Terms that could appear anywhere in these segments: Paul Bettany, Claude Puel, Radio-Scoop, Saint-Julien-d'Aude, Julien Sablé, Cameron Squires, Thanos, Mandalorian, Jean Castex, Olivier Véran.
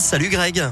Salut Greg.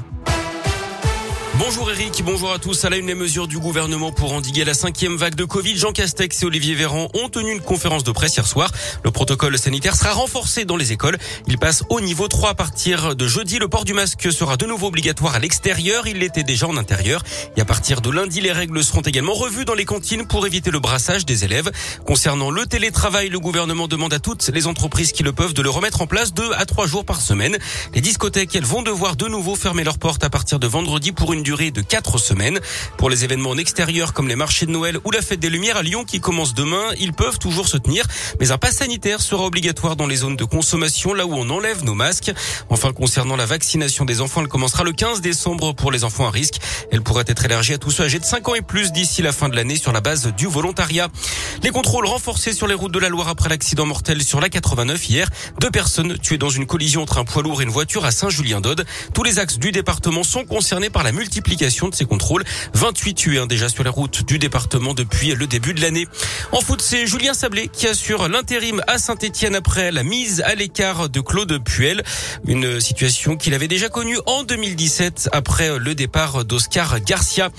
Bonjour Eric, bonjour à tous. À la une, les mesures du gouvernement pour endiguer la 5e vague de Covid. Jean Castex et Olivier Véran ont tenu une conférence de presse hier soir. Le protocole sanitaire sera renforcé dans les écoles. Il passe au niveau 3 à partir de jeudi. Le port du masque sera de nouveau obligatoire à l'extérieur. Il l'était déjà en intérieur. Et à partir de lundi, les règles seront également revues dans les cantines pour éviter le brassage des élèves. Concernant le télétravail, le gouvernement demande à toutes les entreprises qui le peuvent de le remettre en place 2 à 3 jours par semaine. Les discothèques, elles vont devoir de nouveau fermer leurs portes à partir de vendredi pour une durée de 4 semaines. Pour les événements en extérieur comme les marchés de Noël ou la fête des Lumières à Lyon qui commence demain, ils peuvent toujours se tenir, mais un pass sanitaire sera obligatoire dans les zones de consommation, là où on enlève nos masques. Enfin, concernant la vaccination des enfants, elle commencera le 15 décembre pour les enfants à risque. Elle pourrait être élargie à tous ceux âgés de 5 ans et plus d'ici la fin de l'année sur la base du volontariat. Les contrôles renforcés sur les routes de la Loire après l'accident mortel sur la 89 hier. 2 personnes tuées dans une collision entre un poids lourd et une voiture à Saint-Julien-d'Aude. Tous les axes du département sont concernés par la multiplication de ces contrôles. 28 tués déjà sur les routes du département depuis le début de l'année. En foot, c'est Julien Sablé qui assure l'intérim à Saint-Etienne après la mise à l'écart de Claude Puel. Une situation qu'il avait déjà connue en 2017 après le départ d'Oscar Garcia.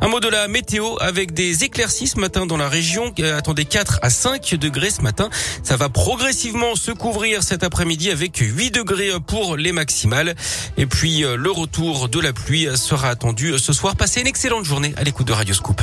Un mot de la météo avec des éclaircies ce matin dans la région. Attendez 4 à 5 degrés ce matin. Ça va progressivement se couvrir cet après-midi avec 8 degrés pour les maximales. Et puis le retour de la pluie sera attendu ce soir. Passez une excellente journée à l'écoute de Radio-Scoop.